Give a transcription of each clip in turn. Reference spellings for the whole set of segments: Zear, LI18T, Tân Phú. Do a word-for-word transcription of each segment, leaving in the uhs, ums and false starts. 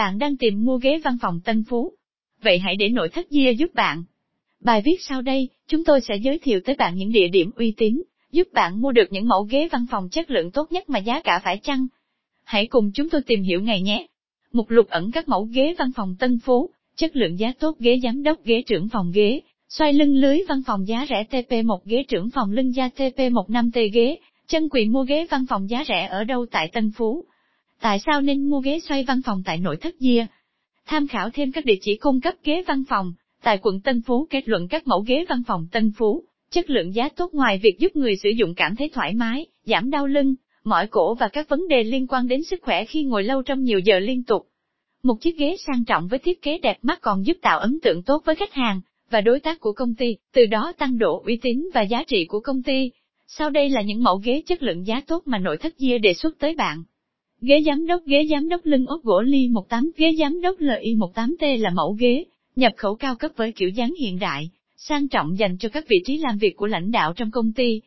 Bạn đang tìm mua ghế văn phòng Tân Phú? Vậy hãy để nội thất Zear giúp bạn. Bài viết sau đây, chúng tôi sẽ giới thiệu tới bạn những địa điểm uy tín, giúp bạn mua được những mẫu ghế văn phòng chất lượng tốt nhất mà giá cả phải chăng. Hãy cùng chúng tôi tìm hiểu ngày nhé. Mục lục ẩn các mẫu ghế văn phòng Tân Phú, chất lượng giá tốt ghế giám đốc ghế trưởng phòng ghế, xoay lưng lưới văn phòng giá rẻ T P một ghế trưởng phòng lưng da T P mười lăm T ghế, chân quỳ mua ghế văn phòng giá rẻ ở đâu tại Tân Phú. Tại sao nên mua ghế xoay văn phòng tại nội thất Zear? Tham khảo thêm các địa chỉ cung cấp ghế văn phòng, tại quận Tân Phú kết luận các mẫu ghế văn phòng Tân Phú, chất lượng giá tốt ngoài việc giúp người sử dụng cảm thấy thoải mái, giảm đau lưng, mỏi cổ và các vấn đề liên quan đến sức khỏe khi ngồi lâu trong nhiều giờ liên tục. Một chiếc ghế sang trọng với thiết kế đẹp mắt còn giúp tạo ấn tượng tốt với khách hàng và đối tác của công ty, từ đó tăng độ uy tín và giá trị của công ty. Sau đây là những mẫu ghế chất lượng giá tốt mà nội thất Zear đề xuất tới bạn. Ghế giám đốc ghế giám đốc lưng ốp gỗ L I mười tám ghế giám đốc L I mười tám T là mẫu ghế nhập khẩu cao cấp với kiểu dáng hiện đại, sang trọng dành cho các vị trí làm việc của lãnh đạo trong công ty.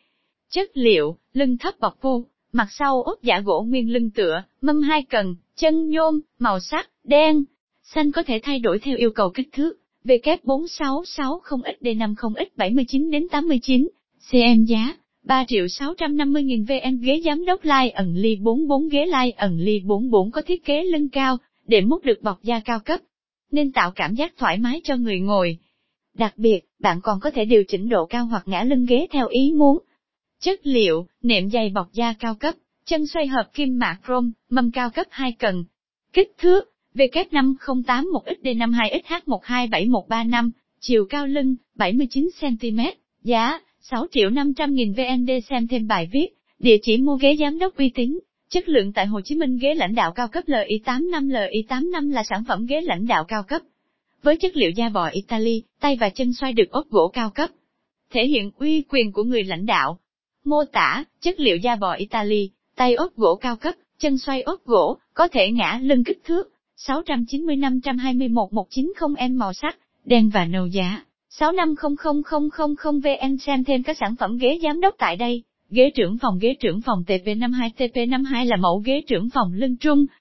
Chất liệu, lưng thấp bọc phô, mặt sau ốp giả gỗ nguyên lưng tựa, mâm hai cần, chân nhôm, màu sắc, đen, xanh có thể thay đổi theo yêu cầu kích thước, W bốn sáu sáu không X D năm không X bảy chín đến tám chín, xê em giá ba triệu sáu trăm năm mươi nghìn VN ghế giám đốc L I bốn mươi bốn ghế L I bốn mươi bốn có thiết kế lưng cao, đệm mút được bọc da cao cấp, nên tạo cảm giác thoải mái cho người ngồi. Đặc biệt, bạn còn có thể điều chỉnh độ cao hoặc ngả lưng ghế theo ý muốn. Chất liệu, nệm dày bọc da cao cấp, chân xoay hợp kim mạ chrome, mâm cao cấp hai cần. Kích thước, W năm không tám một X D năm hai X H một hai bảy một ba năm, chiều cao lưng, bảy mươi chín xăng ti mét, giá sáu triệu năm trăm nghìn VN. Để xem thêm bài viết, địa chỉ mua ghế giám đốc uy tín, chất lượng tại Hồ Chí Minh ghế lãnh đạo cao cấp L I tám mươi lăm L I tám mươi lăm là sản phẩm ghế lãnh đạo cao cấp, với chất liệu da bò Italy, tay và chân xoay được ốp gỗ cao cấp, thể hiện uy quyền của người lãnh đạo. Mô tả, chất liệu da bò Italy, tay ốp gỗ cao cấp, chân xoay ốp gỗ, có thể ngả lưng kích thước sáu chín không năm hai một một chín không M màu sắc, đen và nâu giá sáu năm không không không không không VN. Xem thêm các sản phẩm ghế giám đốc tại đây. Ghế trưởng phòng ghế trưởng phòng T P năm mươi hai T P năm mươi hai là mẫu ghế trưởng phòng lưng trung,